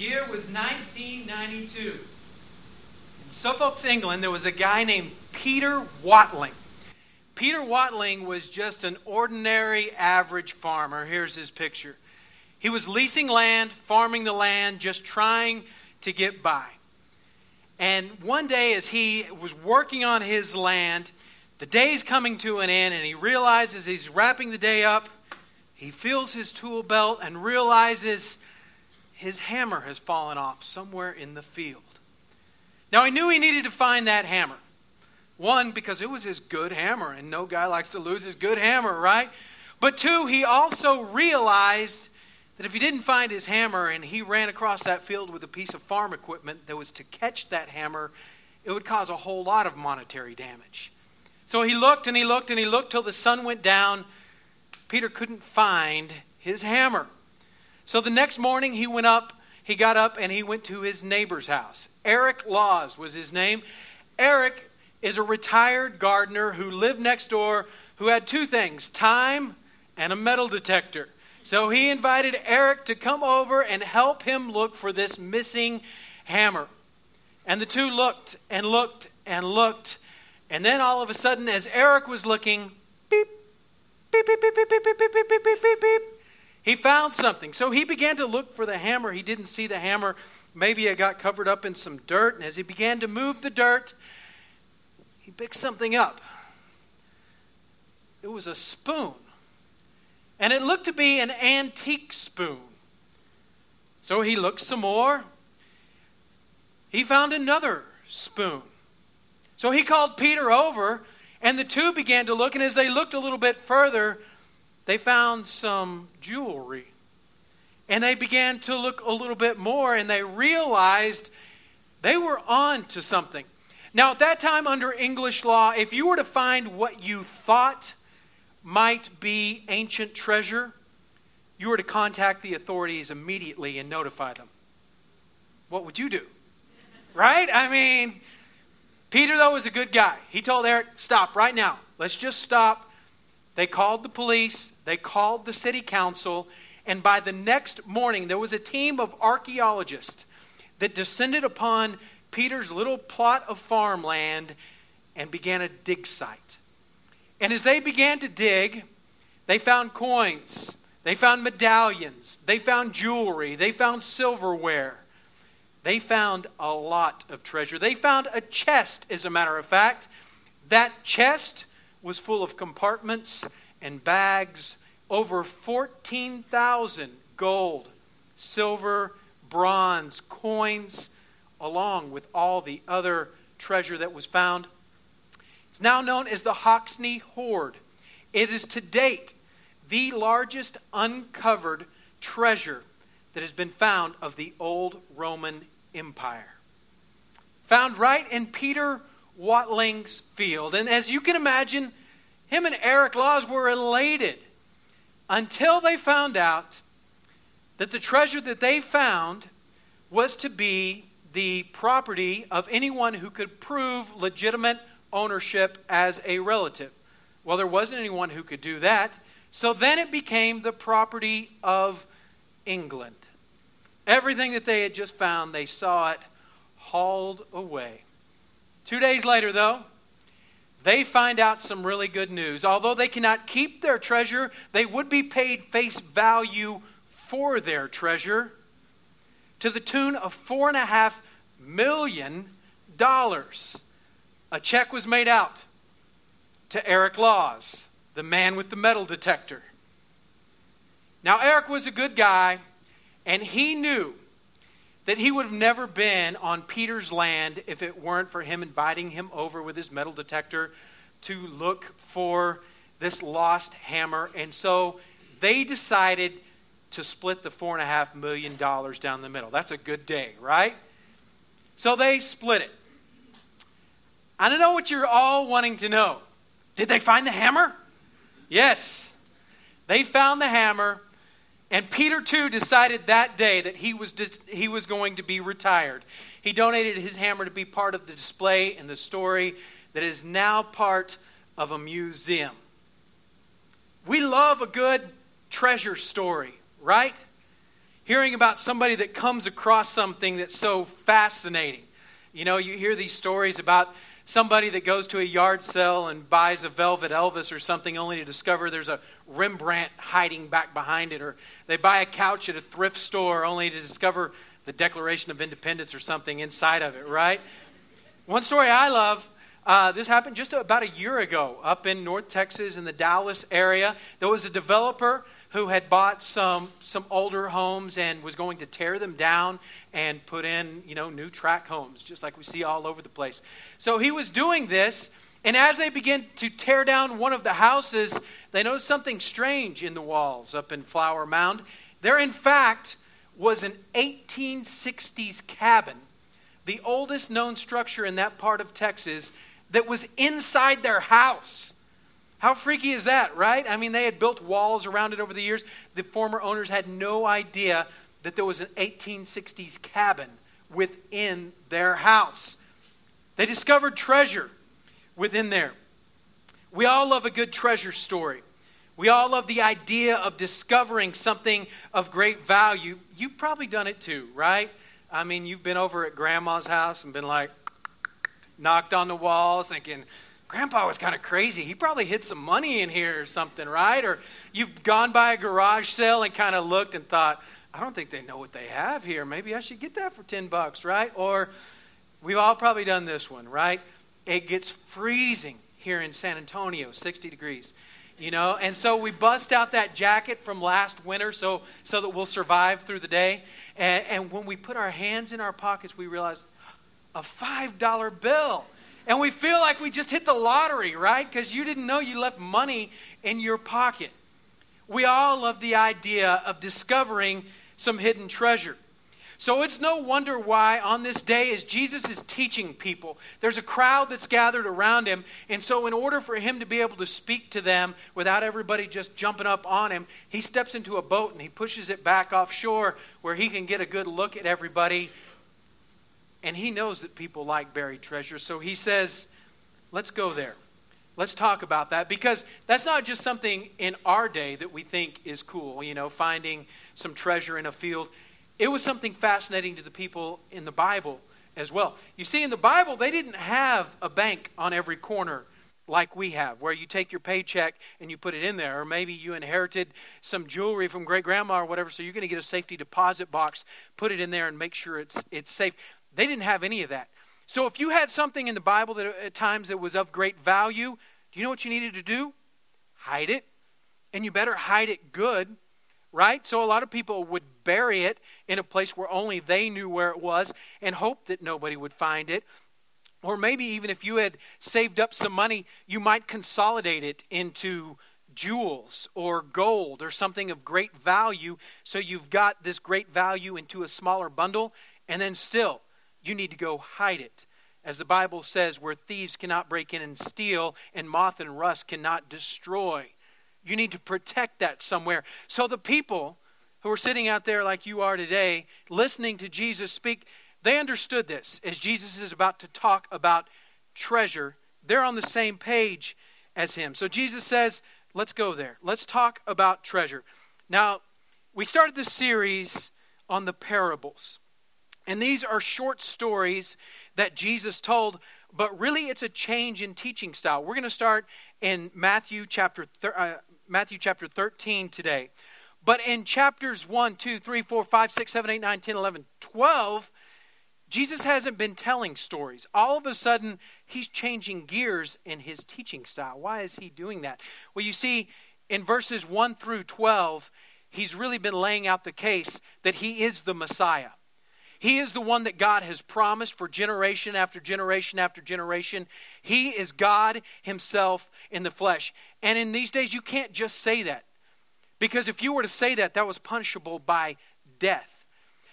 year was 1992. In Suffolk, England, there was a guy named Peter Watling. Peter Watling was just an ordinary, average farmer. Here's his picture. He was leasing land, farming the land, just trying to get by. And one day as he was working on his land, the day's coming to an end, and he realizes he's wrapping the day up. He feels his tool belt and realizes his hammer has fallen off somewhere in the field. Now, he knew he needed to find that hammer. One, because it was his good hammer, and no guy likes to lose his good hammer, right? But two, he also realized that if he didn't find his hammer and he ran across that field with a piece of farm equipment that was to catch that hammer, it would cause a whole lot of monetary damage. So he looked and he looked and he looked till the sun went down. Peter couldn't find his hammer. So the next morning he got up and he went to his neighbor's house. Eric Lawes was his name. Eric is a retired gardener who lived next door, who had two things, time and a metal detector. So he invited Eric to come over and help him look for this missing hammer. And the two looked and looked and looked. And then all of a sudden, as Eric was looking, beep, beep, beep, beep, beep, beep, beep, beep, beep, beep, beep, beep, he found something. So he began to look for the hammer. He didn't see the hammer. Maybe it got covered up in some dirt. And as he began to move the dirt, he picked something up. It was a spoon. And it looked to be an antique spoon. So he looked some more. He found another spoon. So he called Peter over, and the two began to look. And as they looked a little bit further, they found some jewelry. And they began to look a little bit more, and they realized they were on to something. Now, at that time, under English law, if you were to find what you thought might be ancient treasure, you were to contact the authorities immediately and notify them. What would you do? Right? I mean, Peter, though, was a good guy. He told Eric, stop right now. Let's just stop. They called the police. They called the city council. And by the next morning, there was a team of archaeologists that descended upon Peter's little plot of farmland and began a dig site. And as they began to dig, they found coins, they found medallions, they found jewelry, they found silverware. They found a lot of treasure. They found a chest, as a matter of fact. That chest was full of compartments and bags, over 14,000 gold, silver, bronze, coins, along with all the other treasure that was found. It's now known as the Hoxne Hoard. It is to date the largest uncovered treasure that has been found of the old Roman Empire. Found right in Peter Watling's field. And as you can imagine, him and Eric Lawes were elated until they found out that the treasure that they found was to be the property of anyone who could prove legitimate ownership as a relative. Well, there wasn't anyone who could do that. So then it became the property of England. Everything that they had just found, they saw it hauled away. 2 days later, though, they find out some really good news. Although they cannot keep their treasure, they would be paid face value for their treasure to the tune of $4.5 million. A check was made out to Eric Lawes, the man with the metal detector. Now, Eric was a good guy, and he knew that he would have never been on Peter's land if it weren't for him inviting him over with his metal detector to look for this lost hammer. And so they decided to split the $4.5 million down the middle. That's a good day, right? So they split it. I don't know what you're all wanting to know. Did they find the hammer? Yes. They found the hammer, and Peter, too, decided that day that he was going to be retired. He donated his hammer to be part of the display and the story that is now part of a museum. We love a good treasure story, right? hearing about somebody that comes across something that's so fascinating. You know, you hear these stories about somebody that goes to a yard sale and buys a Velvet Elvis or something only to discover there's a Rembrandt hiding back behind it. Or they buy a couch at a thrift store only to discover the Declaration of Independence or something inside of it, right? One story I love, this happened just about a year ago up in North Texas in the Dallas area. There was a developer who had bought some older homes and was going to tear them down and put in, you know, new tract homes, just like we see all over the place. So he was doing this, and as they began to tear down one of the houses, they noticed something strange in the walls up in Flower Mound. There, in fact, was an 1860s cabin, the oldest known structure in that part of Texas, that was inside their house. How freaky is that, right? I mean, they had built walls around it over the years. The former owners had no idea that there was an 1860s cabin within their house. They discovered treasure within there. We all love a good treasure story. We all love the idea of discovering something of great value. You've probably done it too, right? I mean, you've been over at Grandma's house and been like, knocked on the walls thinking, Grandpa was kind of crazy. He probably hid some money in here or something, right? Or you've gone by a garage sale and kind of looked and thought, I don't think they know what they have here. Maybe I should get that for $10, right? Or we've all probably done this one, right? It gets freezing here in San Antonio, 60 degrees, you know? And so we bust out that jacket from last winter so that we'll survive through the day. And when we put our hands in our pockets, we realize a $5 bill. And we feel like we just hit the lottery, right? Because you didn't know you left money in your pocket. We all love the idea of discovering some hidden treasure. So it's no wonder why on this day as Jesus is teaching people, there's a crowd that's gathered around him. And so in order for him to be able to speak to them without everybody just jumping up on him, he steps into a boat and he pushes it back offshore where he can get a good look at everybody. And he knows that people like buried treasure. So he says, let's go there. Let's talk about that. Because that's not just something in our day that we think is cool, you know, finding some treasure in a field. It was something fascinating to the people in the Bible as well. You see, in the Bible, they didn't have a bank on every corner like we have, where you take your paycheck and you put it in there. Or maybe you inherited some jewelry from great-grandma or whatever, so you're going to get a safety deposit box, put it in there and make sure it's safe. They didn't have any of that. So if you had something in the Bible that at times that was of great value, do you know what you needed to do? Hide it. And you better hide it good, right? So a lot of people would bury it in a place where only they knew where it was and hope that nobody would find it. Or maybe even if you had saved up some money, you might consolidate it into jewels or gold or something of great value. So you've got this great value into a smaller bundle, and then still, you need to go hide it. As the Bible says, where thieves cannot break in and steal, and moth and rust cannot destroy. You need to protect that somewhere. So the people who are sitting out there like you are today, listening to Jesus speak, they understood this. As Jesus is about to talk about treasure, they're on the same page as him. So Jesus says, let's go there. Let's talk about treasure. Now, we started this series on the parables. And these are short stories that Jesus told, but really it's a change in teaching style. We're going to start in Matthew chapter 13 today. But in chapters 1, 2, 3, 4, 5, 6, 7, 8, 9, 10, 11, 12, Jesus hasn't been telling stories. All of a sudden, he's changing gears in his teaching style. Why is he doing that? Well, you see, in verses 1 through 12, he's really been laying out the case that he is the Messiah. He is the one that God has promised for generation after generation after generation. He is God himself in the flesh. And in these days, you can't just say that. Because if you were to say that, that was punishable by death.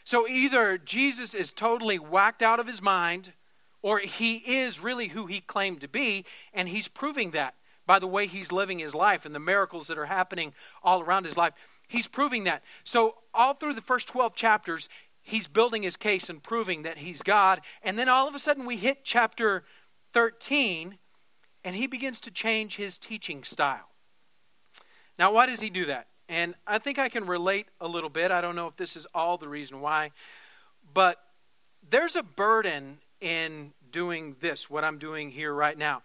So either Jesus is totally whacked out of his mind, or he is really who he claimed to be, and he's proving that by the way he's living his life and the miracles that are happening all around his life. He's proving that. So all through the first 12 chapters, he's building his case and proving that he's God. And then all of a sudden we hit chapter 13 and he begins to change his teaching style. Now, why does he do that? And I think I can relate a little bit. I don't know if this is all the reason why, but there's a burden in doing this, what I'm doing here right now.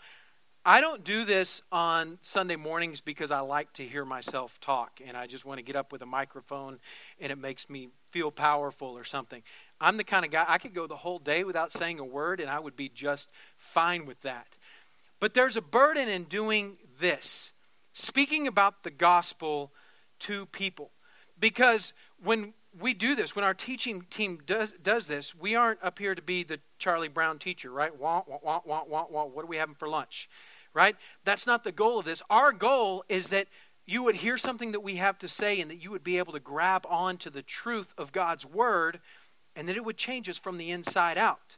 I don't do this on Sunday mornings because I like to hear myself talk, and I just want to get up with a microphone, and it makes me feel powerful or something. I'm the kind of guy, I could go the whole day without saying a word, and I would be just fine with that. But there's a burden in doing this, speaking about the gospel to people. Because when we do this, when our teaching team does this, we aren't up here to be the Charlie Brown teacher, right? What are we having for lunch, right? That's not the goal of this. Our goal is that you would hear something that we have to say and that you would be able to grab on to the truth of God's word and that it would change us from the inside out.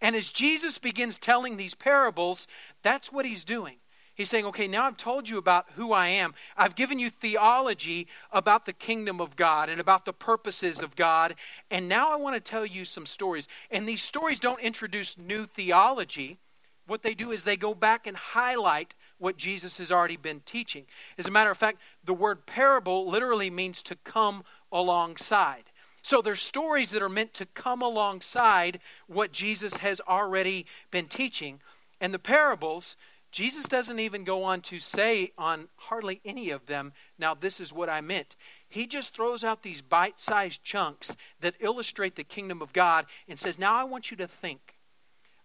And as Jesus begins telling these parables, that's what he's doing. He's saying, okay, now I've told you about who I am. I've given you theology about the kingdom of God and about the purposes of God. And now I want to tell you some stories. And these stories don't introduce new theology. What they do is they go back and highlight what Jesus has already been teaching. As a matter of fact, the word parable literally means to come alongside. So there's stories that are meant to come alongside what Jesus has already been teaching. And the parables, Jesus doesn't even go on to say on hardly any of them, now this is what I meant. He just throws out these bite-sized chunks that illustrate the kingdom of God and says, now I want you to think.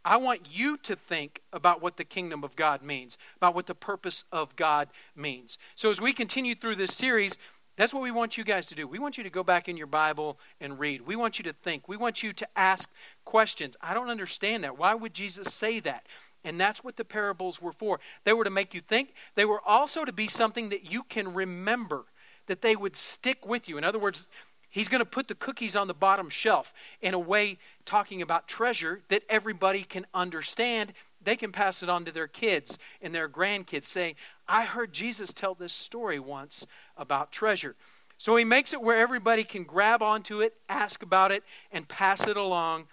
I want you to think about what the kingdom of God means, about what the purpose of God means. So as we continue through this series, that's what we want you guys to do. We want you to go back in your Bible and read. We want you to think. We want you to ask questions. I don't understand that. Why would Jesus say that? And that's what the parables were for. They were to make you think. They were also to be something that you can remember, that they would stick with you. In other words, he's going to put the cookies on the bottom shelf in a way talking about treasure that everybody can understand. They can pass it on to their kids and their grandkids saying, I heard Jesus tell this story once about treasure. So he makes it where everybody can grab onto it, ask about it, and pass it along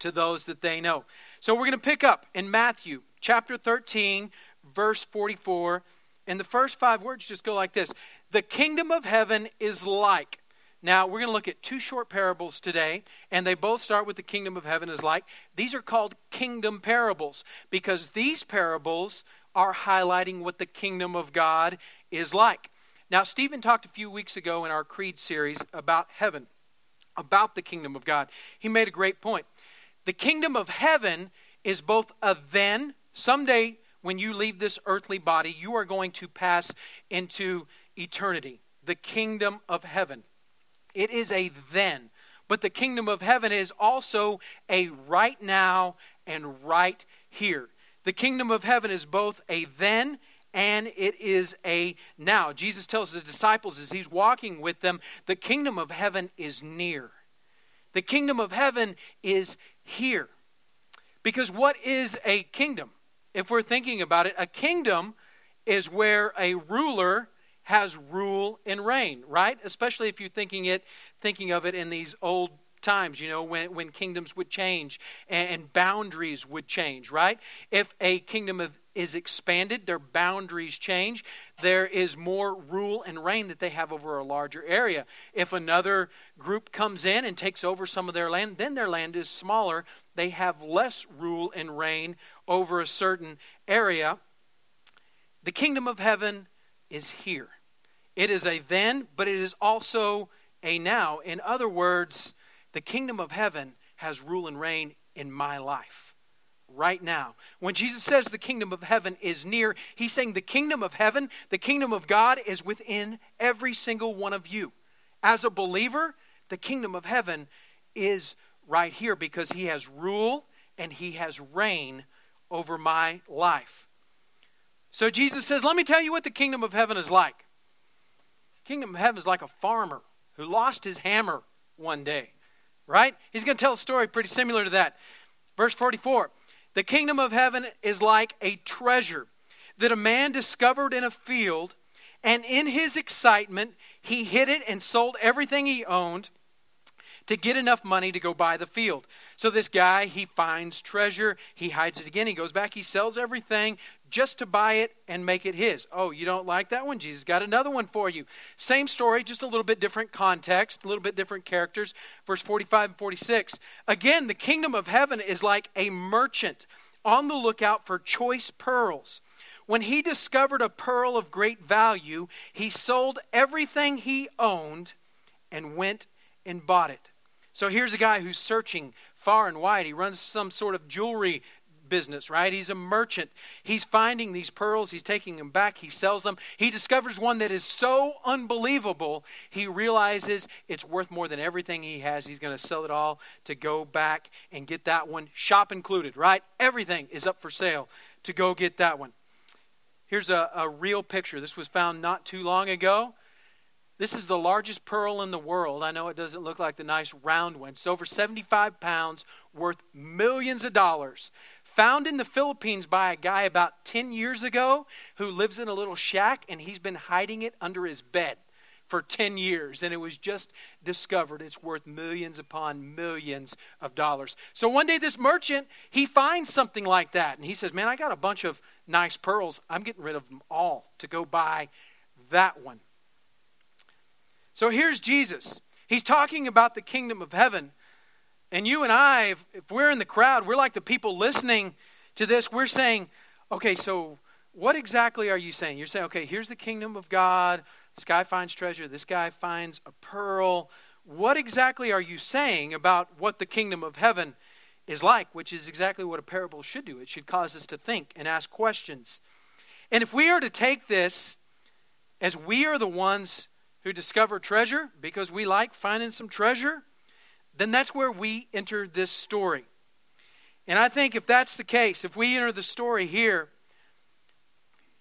to those that they know. So we're going to pick up in Matthew chapter 13, verse 44. And the first 5 words just go like this. The kingdom of heaven is like. Now, we're going to look at 2 short parables today, and they both start with the kingdom of heaven is like. These are called kingdom parables because these parables are highlighting what the kingdom of God is like. Now, Stephen talked a few weeks ago in our Creed series about heaven, about the kingdom of God. He made a great point. The kingdom of heaven is both a then, someday when you leave this earthly body, you are going to pass into eternity. The kingdom of heaven. It is a then. But the kingdom of heaven is also a right now and right here. The kingdom of heaven is both a then and it is a now. Jesus tells the disciples as he's walking with them, the kingdom of heaven is near. The kingdom of heaven is here. Because what is a kingdom? If we're thinking about it, a kingdom is where a ruler has rule and reign, right? Especially if you're thinking of it in these old times, you know, when kingdoms would change and boundaries would change, right? If a kingdom is expanded, their boundaries change. There is more rule and reign that they have over a larger area. If another group comes in and takes over some of their land, then their land is smaller. They have less rule and reign over a certain area. The kingdom of heaven is here. It is a then, but it is also a now. In other words, the kingdom of heaven has rule and reign in my life. Right now. When Jesus says the kingdom of heaven is near, he's saying the kingdom of heaven, the kingdom of God is within every single one of you. As a believer, the kingdom of heaven is right here because he has rule and he has reign over my life. So Jesus says, let me tell you what the kingdom of heaven is like. The kingdom of heaven is like a farmer who lost his hammer one day, right? He's going to tell a story pretty similar to that. Verse 44. The kingdom of heaven is like a treasure that a man discovered in a field, and in his excitement, he hid it and sold everything he owned to get enough money to go buy the field. So this guy, he finds treasure, he hides it again, he goes back, he sells everything just to buy it and make it his. Oh, you don't like that one? Jesus got another one for you. Same story, just a little bit different context, a little bit different characters. Verse 45 and 46. Again, the kingdom of heaven is like a merchant on the lookout for choice pearls. When he discovered a pearl of great value, he sold everything he owned and went and bought it. So here's a guy who's searching far and wide. He runs some sort of jewelry business, right? He's a merchant. He's finding these pearls. He's taking them back. He sells them. He discovers one that is so unbelievable, he realizes it's worth more than everything he has. He's going to sell it all to go back and get that one, shop included, right? Everything is up for sale to go get that one. Here's a real picture. This was found not too long ago. This is the largest pearl in the world. I know it doesn't look like the nice round one. It's over 75 pounds, worth millions of dollars. Found in the Philippines by a guy about 10 years ago who lives in a little shack, and he's been hiding it under his bed for 10 years, and it was just discovered. It's worth millions upon millions of dollars. So one day this merchant, he finds something like that, and he says, man, I got a bunch of nice pearls. I'm getting rid of them all to go buy that one. So here's Jesus. He's talking about the kingdom of heaven, and you and I, if we're in the crowd, we're like the people listening to this. We're saying, okay, so what exactly are you saying? You're saying, okay, here's the kingdom of God. This guy finds treasure. This guy finds a pearl. What exactly are you saying about what the kingdom of heaven is like, which is exactly what a parable should do. It should cause us to think and ask questions. And if we are to take this as we are the ones who discover treasure because we like finding some treasure, then that's where we enter this story. And I think if that's the case, if we enter the story here,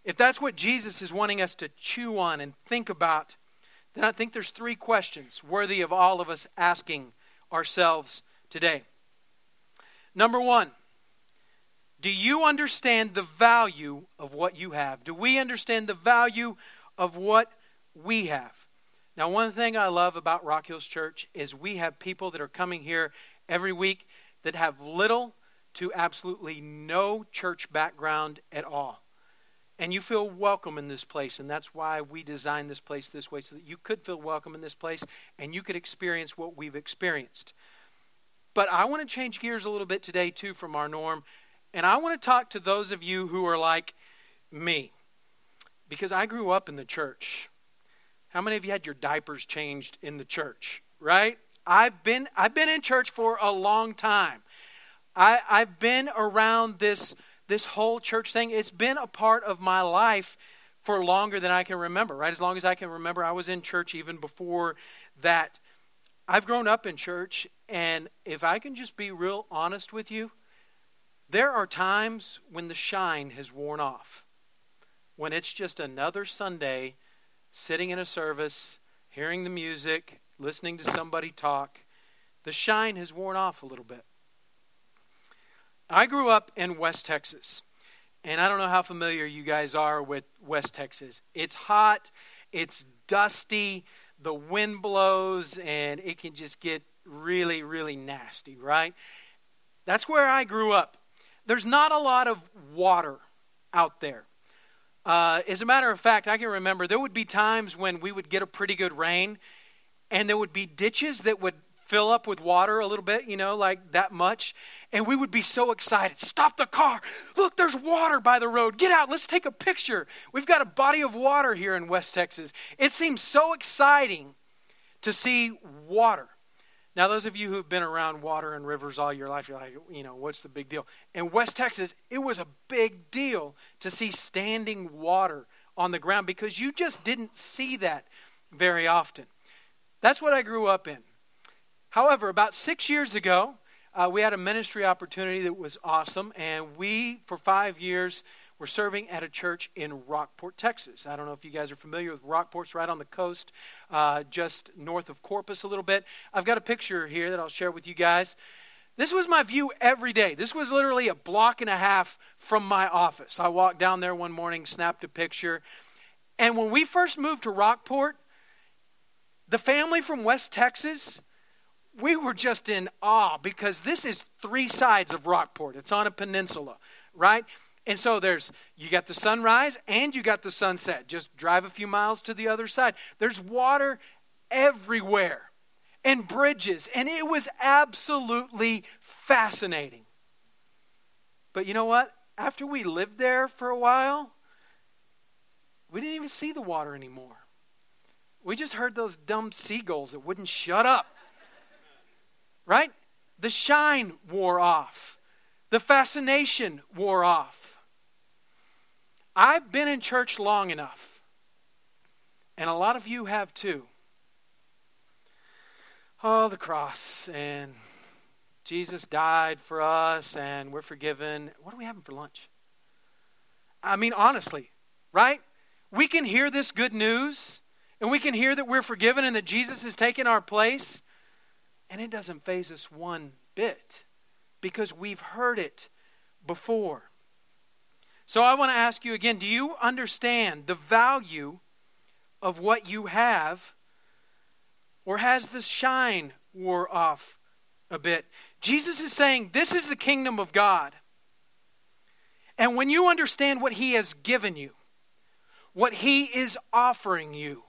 if that's what Jesus is wanting us to chew on and think about, then I think there's three questions worthy of all of us asking ourselves today. Number one, do you understand the value of what you have? Do we understand the value of what we have? Now, one thing I love about Rock Hills Church is we have people that are coming here every week that have little to absolutely no church background at all. And you feel welcome in this place, and that's why we designed this place this way, so that you could feel welcome in this place and you could experience what we've experienced. But I want to change gears a little bit today, too, from our norm, and I want to talk to those of you who are like me, because I grew up in the church. How many of you had your diapers changed in the church, right? I've been in church for a long time. I've been around this whole church thing. It's been a part of my life for longer than I can remember, right? As long as I can remember, I was in church even before that. I've grown up in church, and if I can just be real honest with you, there are times when the shine has worn off, when it's just another Sunday sitting in a service, hearing the music, listening to somebody talk. The shine has worn off a little bit. I grew up in West Texas, and I don't know how familiar you guys are with West Texas. It's hot, it's dusty, the wind blows, and it can just get really, really nasty, right? That's where I grew up. There's not a lot of water out there. As a matter of fact, I can remember there would be times when we would get a pretty good rain, and there would be ditches that would fill up with water a little bit, like that much. And we would be so excited. Stop the car. Look, there's water by the road. Get out. Let's take a picture. We've got a body of water here in West Texas. It seems so exciting to see water. Now, those of you who have been around water and rivers all your life, you're like, what's the big deal? In West Texas, it was a big deal to see standing water on the ground because you just didn't see that very often. That's what I grew up in. However, about 6 years ago, we had a ministry opportunity that was awesome, and we, for 5 years, were serving at a church in Rockport, Texas. I don't know if you guys are familiar with Rockport. It's right on the coast, just north of Corpus a little bit. I've got a picture here that I'll share with you guys. This was my view every day. This was literally a block and a half from my office. I walked down there one morning, snapped a picture, and when we first moved to Rockport, the family from West Texas we were just in awe because this is three sides of Rockport. It's on a peninsula, right? And so you got the sunrise and you got the sunset. Just drive a few miles to the other side. There's water everywhere and bridges. And it was absolutely fascinating. But you know what? After we lived there for a while, we didn't even see the water anymore. We just heard those dumb seagulls that wouldn't shut up. Right? The shine wore off. The fascination wore off. I've been in church long enough, and a lot of you have too. Oh, the cross, and Jesus died for us, and we're forgiven. What are we having for lunch? I mean, honestly, right? We can hear this good news, and we can hear that we're forgiven and that Jesus has taken our place, and it doesn't faze us one bit, because we've heard it before. So I want to ask you again, do you understand the value of what you have, or has the shine wore off a bit? Jesus is saying, this is the kingdom of God. And when you understand what he has given you, what he is offering you,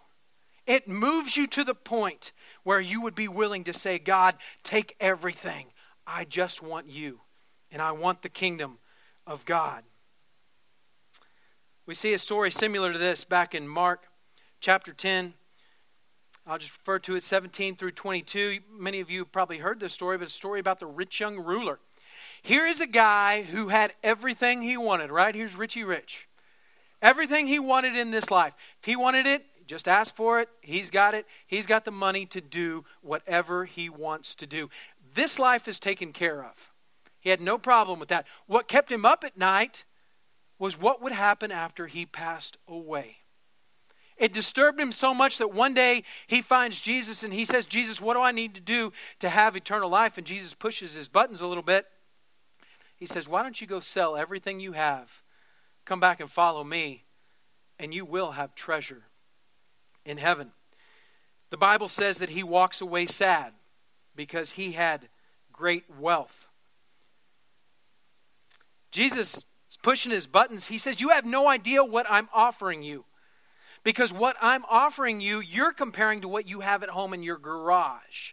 it moves you to the point where you would be willing to say, God, take everything. I just want you, and I want the kingdom of God. We see a story similar to this back in Mark chapter 10. I'll just refer to it 17 through 22. Many of you probably heard this story, but it's a story about the rich young ruler. Here is a guy who had everything he wanted, right? Here's Richie Rich. Everything he wanted in this life. If he wanted it, just ask for it. He's got it. He's got the money to do whatever he wants to do. This life is taken care of. He had no problem with that. What kept him up at night was what would happen after he passed away. It disturbed him so much that one day he finds Jesus and he says, Jesus, what do I need to do to have eternal life? And Jesus pushes his buttons a little bit. He says, why don't you go sell everything you have, come back and follow me, and you will have treasure in heaven. The Bible says that he walks away sad, because he had great wealth. Jesus is pushing his buttons. He says, you have no idea what I'm offering you. Because what I'm offering you, you're comparing to what you have at home in your garage.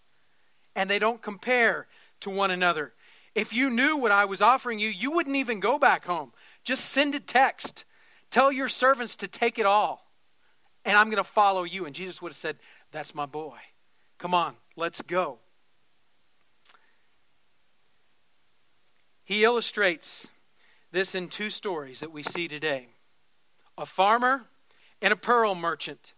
And they don't compare to one another. If you knew what I was offering you, you wouldn't even go back home. Just send a text. Tell your servants to take it all. And I'm going to follow you. And Jesus would have said, that's my boy. Come on, let's go. He illustrates this in two stories that we see today. A farmer and a pearl merchant.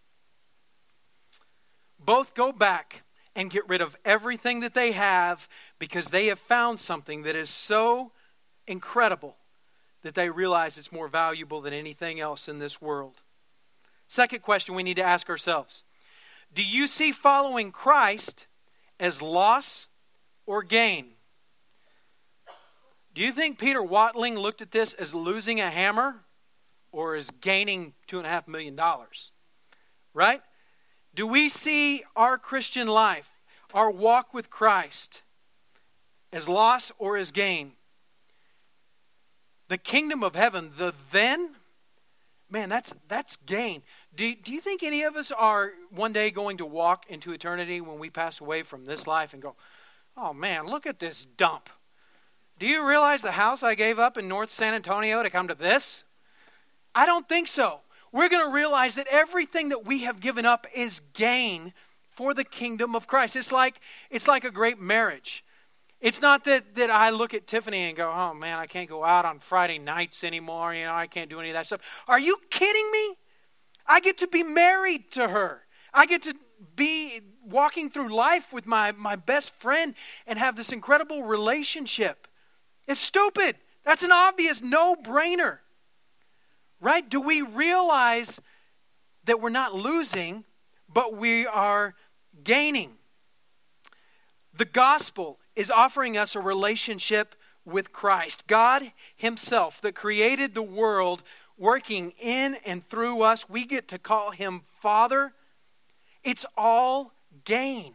Both go back and get rid of everything that they have because they have found something that is so incredible that they realize it's more valuable than anything else in this world. Second question we need to ask ourselves. Do you see following Christ as loss or gain? Do you think Peter Watling looked at this as losing a hammer or as gaining $2.5 million? Right? Do we see our Christian life, our walk with Christ, as loss or as gain? The kingdom of heaven, the then, man, that's gain. Do you think any of us are one day going to walk into eternity when we pass away from this life and go, oh man, look at this dump. Do you realize the house I gave up in North San Antonio to come to this? I don't think so. We're going to realize that everything that we have given up is gain for the kingdom of Christ. It's like a great marriage. It's not that I look at Tiffany and go, oh man, I can't go out on Friday nights anymore. You know, I can't do any of that stuff. Are you kidding me? I get to be married to her. I get to be walking through life with my best friend and have this incredible relationship. It's stupid. That's an obvious no-brainer. Right? Do we realize that we're not losing, but we are gaining? The gospel is offering us a relationship with Christ. God himself that created the world, working in and through us. We get to call him Father. It's all gain.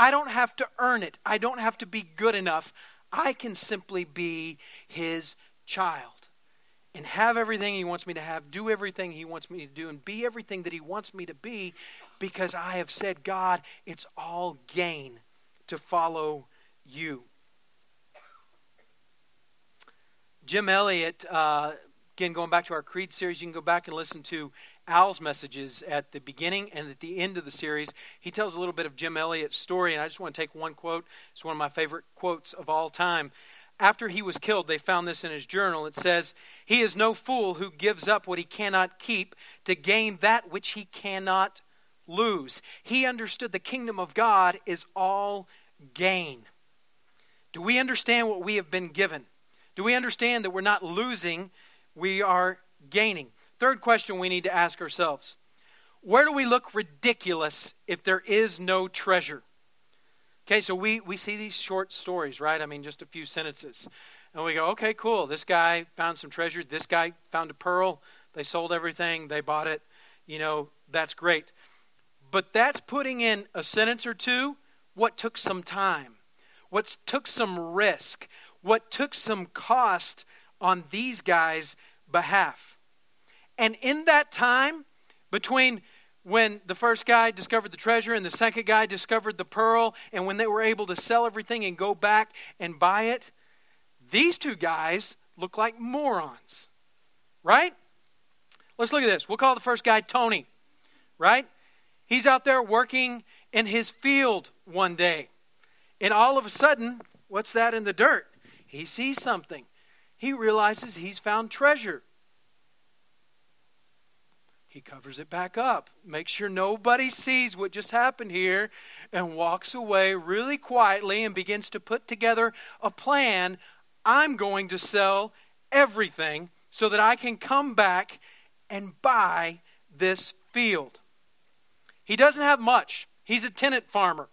I don't have to earn it. I don't have to be good enough. I can simply be his child and have everything he wants me to have, do everything he wants me to do, and be everything that he wants me to be, because I have said, God, it's all gain to follow you. Jim Elliot, again, going back to our Creed series, you can go back and listen to Al's messages at the beginning and at the end of the series. He tells a little bit of Jim Elliot's story, and I just want to take one quote. It's one of my favorite quotes of all time. After he was killed, they found this in his journal. It says, "He is no fool who gives up what he cannot keep to gain that which he cannot lose. He understood the kingdom of God is all gain." Do we understand what we have been given? Do we understand that we're not losing, we are gaining? Third question we need to ask ourselves: where do we look ridiculous if there is no treasure? Okay, so we see these short stories, right? I mean, just a few sentences. And we go, okay, cool. This guy found some treasure. This guy found a pearl. They sold everything. They bought it. You know, that's great. But that's putting in a sentence or two. What took some time? What took some risk? What took some cost on these guys' behalf? And in that time, between when the first guy discovered the treasure and the second guy discovered the pearl, and when they were able to sell everything and go back and buy it, these two guys look like morons, right? Let's look at this. We'll call the first guy Tony, right? He's out there working in his field one day, and all of a sudden, what's that in the dirt? He sees something. He realizes he's found treasure. He covers it back up, makes sure nobody sees what just happened here, and walks away really quietly and begins to put together a plan. I'm going to sell everything so that I can come back and buy this field. He doesn't have much. He's a tenant farmer.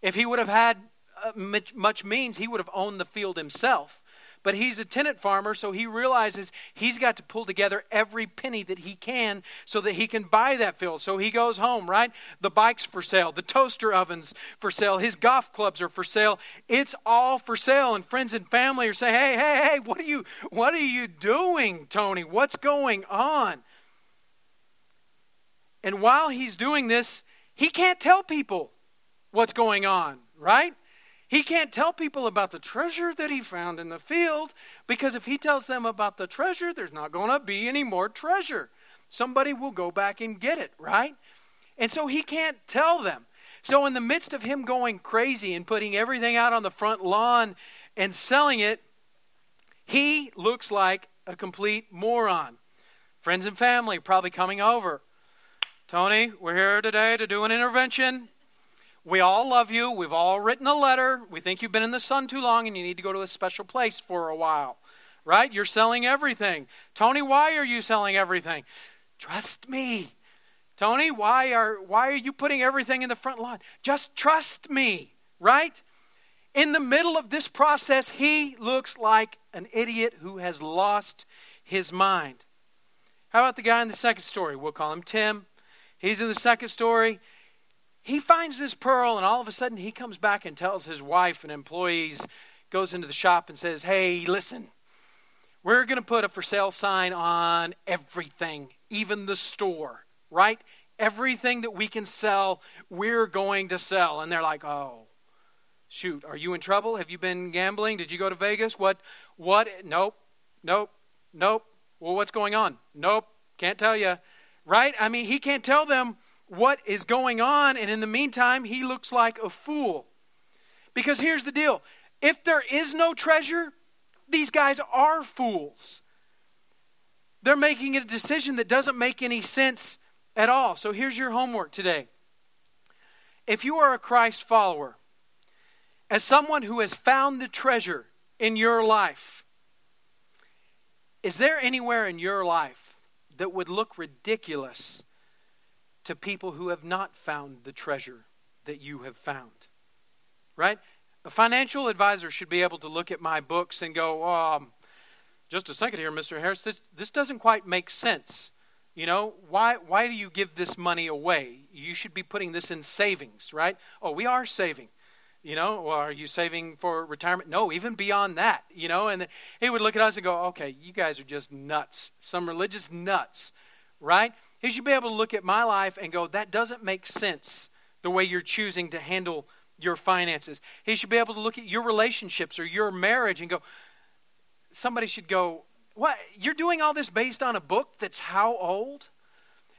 If he would have had much means, he would have owned the field himself. But he's a tenant farmer, so he realizes he's got to pull together every penny that he can so that he can buy that field. So he goes home, right? The bike's for sale. The toaster oven's for sale. His golf clubs are for sale. It's all for sale. And friends and family are saying, hey, what are you doing, Tony? What's going on? And while he's doing this, he can't tell people what's going on, right? He can't tell people about the treasure that he found in the field, because if he tells them about the treasure, there's not going to be any more treasure. Somebody will go back and get it, right? And so he can't tell them. So in the midst of him going crazy and putting everything out on the front lawn and selling it, he looks like a complete moron. Friends and family probably coming over. Tony, we're here today to do an intervention. We all love you. We've all written a letter. We think you've been in the sun too long and you need to go to a special place for a while, right? You're selling everything. Tony, why are you selling everything? Trust me. Tony, why are you putting everything in the front lawn? Just trust me, right? In the middle of this process, he looks like an idiot who has lost his mind. How about the guy in the second story? We'll call him Tim. He's in the second story. He finds this pearl, and all of a sudden he comes back and tells his wife and employees, goes into the shop and says, hey, listen, we're going to put a for sale sign on everything, even the store, right? Everything that we can sell, we're going to sell. And they're like, oh, shoot, are you in trouble? Have you been gambling? Did you go to Vegas? What? Nope. Well, what's going on? Nope, can't tell you, right? I mean, he can't tell them what is going on, and in the meantime, he looks like a fool. Because here's the deal. If there is no treasure, these guys are fools. They're making a decision that doesn't make any sense at all. So here's your homework today. If you are a Christ follower, as someone who has found the treasure in your life, is there anywhere in your life that would look ridiculous to people who have not found the treasure that you have found, right? A financial advisor should be able to look at my books and go, just a second here, Mr. Harris, this doesn't quite make sense. You know, why do you give this money away? You should be putting this in savings, right? Oh, we are saving. You know, well, are you saving for retirement? No, even beyond that, you know. And he would look at us and go, okay, you guys are just nuts, some religious nuts, right? He should be able to look at my life and go, that doesn't make sense the way you're choosing to handle your finances. He should be able to look at your relationships or your marriage and go, somebody should go, what? You're doing all this based on a book that's how old?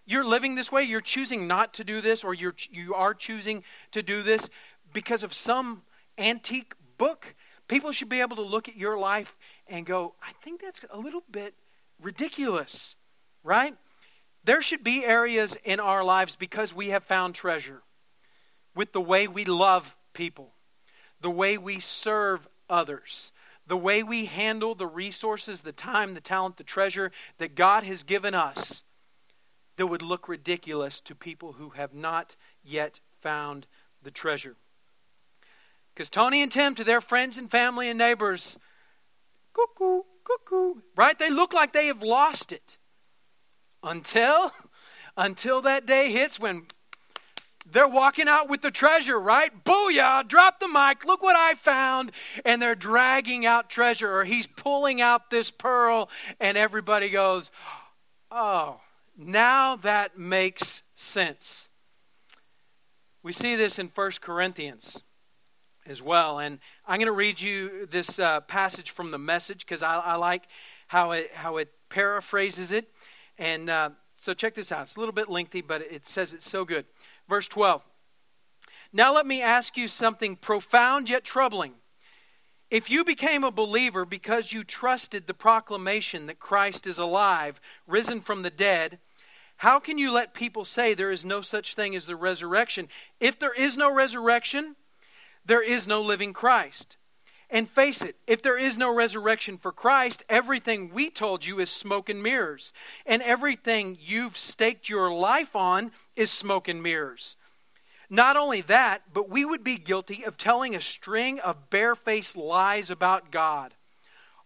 You're living this way? You're choosing not to do this, or you are choosing to do this because of some antique book? People should be able to look at your life and go, I think that's a little bit ridiculous, right? There should be areas in our lives, because we have found treasure, with the way we love people, the way we serve others, the way we handle the resources, the time, the talent, the treasure that God has given us, that would look ridiculous to people who have not yet found the treasure. Because Tony and Tim, to their friends and family and neighbors, cuckoo, cuckoo, right? They look like they have lost it. Until that day hits when they're walking out with the treasure, right? Booyah, drop the mic, look what I found. And they're dragging out treasure, or he's pulling out this pearl, and everybody goes, oh, now that makes sense. We see this in 1 Corinthians as well. And I'm going to read you this passage from the Message, because I like how it paraphrases it. And so check this out. It's a little bit lengthy, but it says it's so good. Verse 12. Now let me ask you something profound yet troubling. If you became a believer because you trusted the proclamation that Christ is alive, risen from the dead, how can you let people say there is no such thing as the resurrection? If there is no resurrection, there is no living Christ. And face it, if there is no resurrection for Christ, everything we told you is smoke and mirrors. And everything you've staked your life on is smoke and mirrors. Not only that, but we would be guilty of telling a string of barefaced lies about God.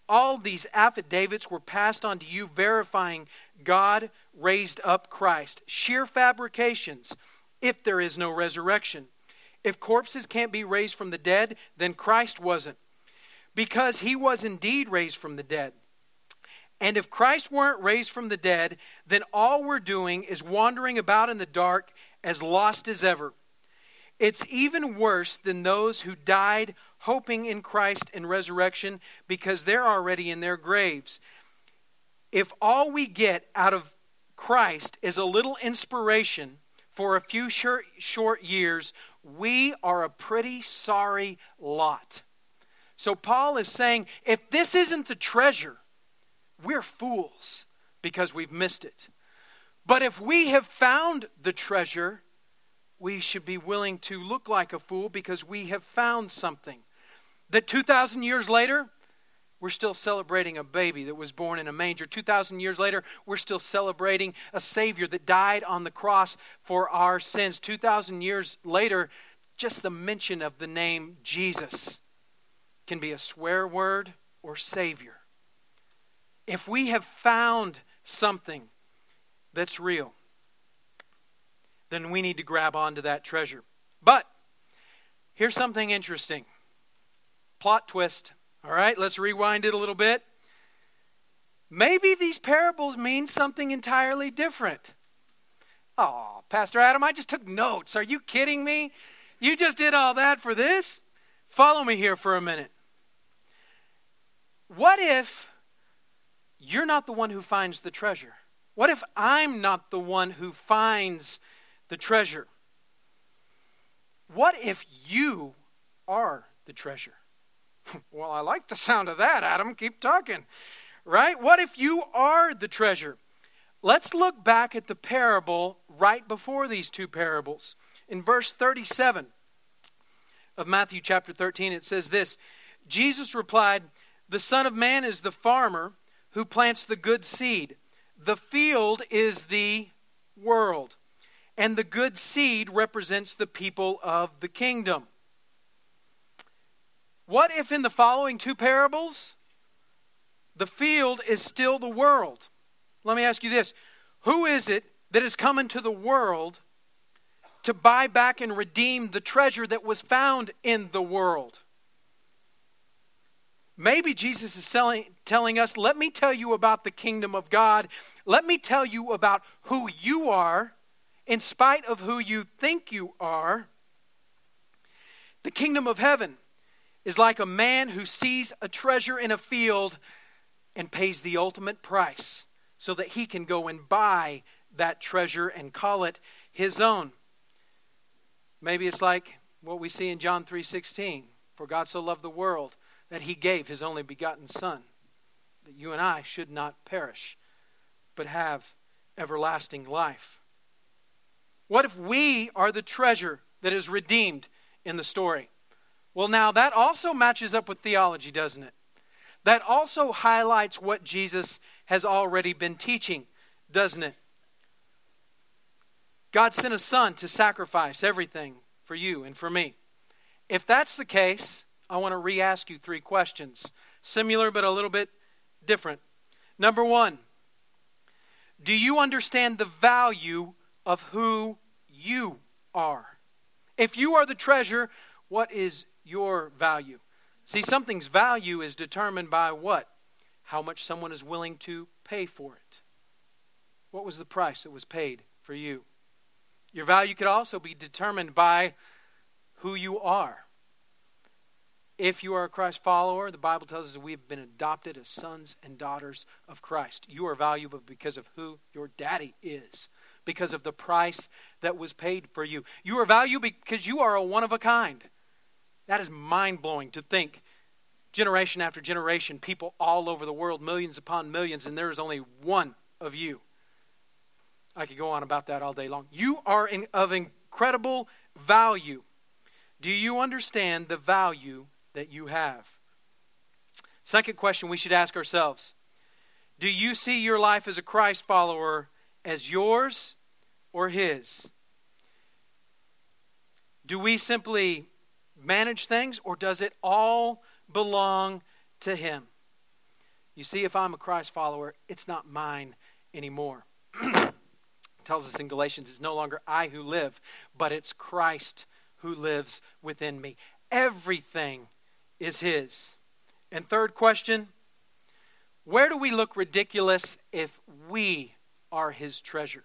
All these affidavits were passed on to you verifying God raised up Christ. Sheer fabrications if there is no resurrection. If corpses can't be raised from the dead, then Christ wasn't, because he was indeed raised from the dead. And if Christ weren't raised from the dead, then all we're doing is wandering about in the dark as lost as ever. It's even worse than those who died hoping in Christ and resurrection, because they're already in their graves. If all we get out of Christ is a little inspiration for a few short years, we are a pretty sorry lot. So Paul is saying, if this isn't the treasure, we're fools because we've missed it. But if we have found the treasure, we should be willing to look like a fool, because we have found something that 2,000 years later, we're still celebrating a baby that was born in a manger. 2,000 years later, we're still celebrating a Savior that died on the cross for our sins. 2,000 years later, just the mention of the name Jesus can be a swear word or Savior. If we have found something that's real, then we need to grab onto that treasure. But here's something interesting. Plot twist. All right, let's rewind it a little bit. Maybe these parables mean something entirely different. Oh, Pastor Adam, I just took notes. Are you kidding me? You just did all that for this? Follow me here for a minute. What if you're not the one who finds the treasure? What if I'm not the one who finds the treasure? What if you are the treasure? Well, I like the sound of that, Adam. Keep talking, right? What if you are the treasure? Let's look back at the parable right before these two parables. In verse 37 of Matthew chapter 13, it says this. Jesus replied, "The Son of Man is the farmer who plants the good seed. The field is the world, and the good seed represents the people of the kingdom." What if in the following two parables, the field is still the world? Let me ask you this. Who is it that has come into the world to buy back and redeem the treasure that was found in the world. Maybe Jesus is telling us, let me tell you about the kingdom of God. Let me tell you about who you are in spite of who you think you are. The kingdom of heaven is like a man who sees a treasure in a field and pays the ultimate price so that he can go and buy that treasure and call it his own. Maybe it's like what we see in John 3:16. For God so loved the world that he gave his only begotten Son, that you and I should not perish, but have everlasting life. What if we are the treasure that is redeemed in the story? Well, now that also matches up with theology, doesn't it? That also highlights what Jesus has already been teaching, doesn't it? God sent a son to sacrifice everything for you and for me. If that's the case, I want to re-ask you three questions. Similar but a little bit different. Number one, do you understand the value of who you are? If you are the treasure, what is your value? See, something's value is determined by what? How much someone is willing to pay for it. What was the price that was paid for you? Your value could also be determined by who you are. If you are a Christ follower, the Bible tells us that we have been adopted as sons and daughters of Christ. You are valuable because of who your daddy is, because of the price that was paid for you. You are valuable because you are a one of a kind. That is mind-blowing to think. Generation after generation, people all over the world, millions upon millions, and there is only one of you. I could go on about that all day long. You are of incredible value. Do you understand the value that you have? Second question we should ask ourselves. Do you see your life as a Christ follower as yours or his? Do we simply manage things, or does it all belong to him? You see, if I'm a Christ follower, it's not mine anymore. It tells us in Galatians, it's no longer I who live, but it's Christ who lives within me. Everything is his. And third question, where do we look ridiculous if we are his treasure?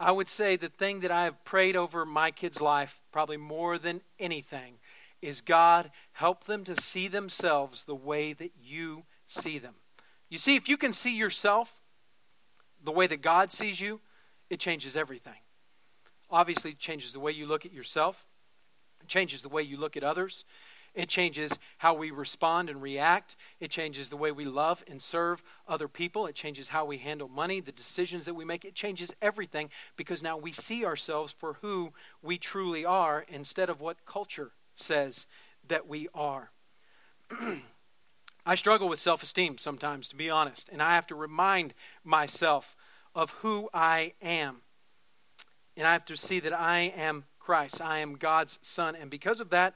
I would say the thing that I have prayed over my kids' life probably more than anything is, God, help them to see themselves the way that you see them. You see, if you can see yourself the way that God sees you, it changes everything. Obviously, it changes the way you look at yourself. It changes the way you look at others. It changes how we respond and react. It changes the way we love and serve other people. It changes how we handle money, the decisions that we make. It changes everything because now we see ourselves for who we truly are instead of what culture says that we are. I struggle with self-esteem sometimes, to be honest, and I have to remind myself of who I am. And I have to see that I am Christ. I am God's son. And because of that,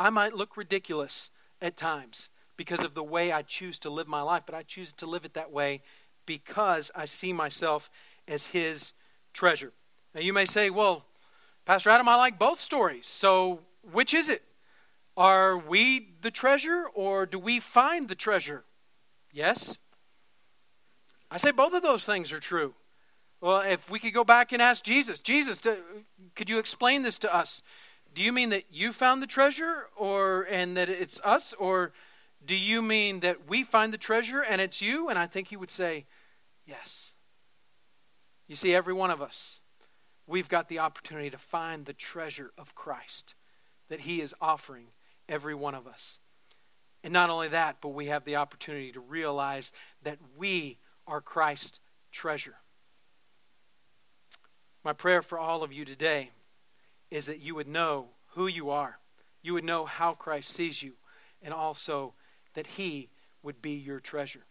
I might look ridiculous at times because of the way I choose to live my life. But I choose to live it that way because I see myself as his treasure. Now you may say, well, Pastor Adam, I like both stories. So which is it? Are we the treasure or do we find the treasure? Yes. I say both of those things are true. Well, if we could go back and ask Jesus, could you explain this to us? Do you mean that you found the treasure and that it's us? Or do you mean that we find the treasure and it's you? And I think he would say, yes. You see, every one of us, we've got the opportunity to find the treasure of Christ that he is offering every one of us. And not only that, but we have the opportunity to realize that we are Christ's treasure. My prayer for all of you today is that you would know who you are. You would know how Christ sees you, and also that he would be your treasure.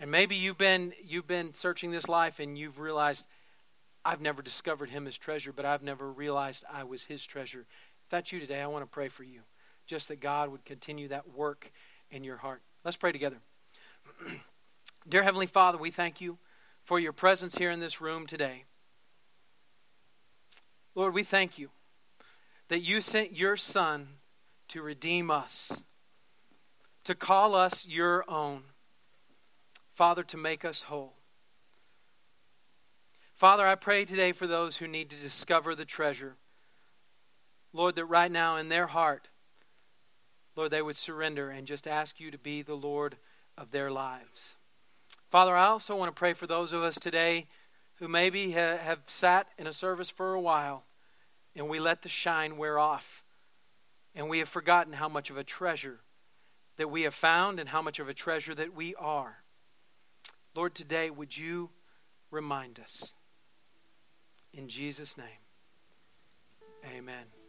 And maybe you've been searching this life and you've realized, I've never discovered him as treasure, but I've never realized I was his treasure. If that's you today, I want to pray for you. Just that God would continue that work in your heart. Let's pray together. Dear Heavenly Father, we thank you for your presence here in this room today. Lord, we thank you that you sent your Son to redeem us, to call us your own. Father, to make us whole. Father, I pray today for those who need to discover the treasure. Lord, that right now in their heart, Lord, they would surrender and just ask you to be the Lord of their lives. Father, I also want to pray for those of us today who maybe have sat in a service for a while and we let the shine wear off and we have forgotten how much of a treasure that we have found and how much of a treasure that we are. Lord, today would you remind us. In Jesus' name, amen.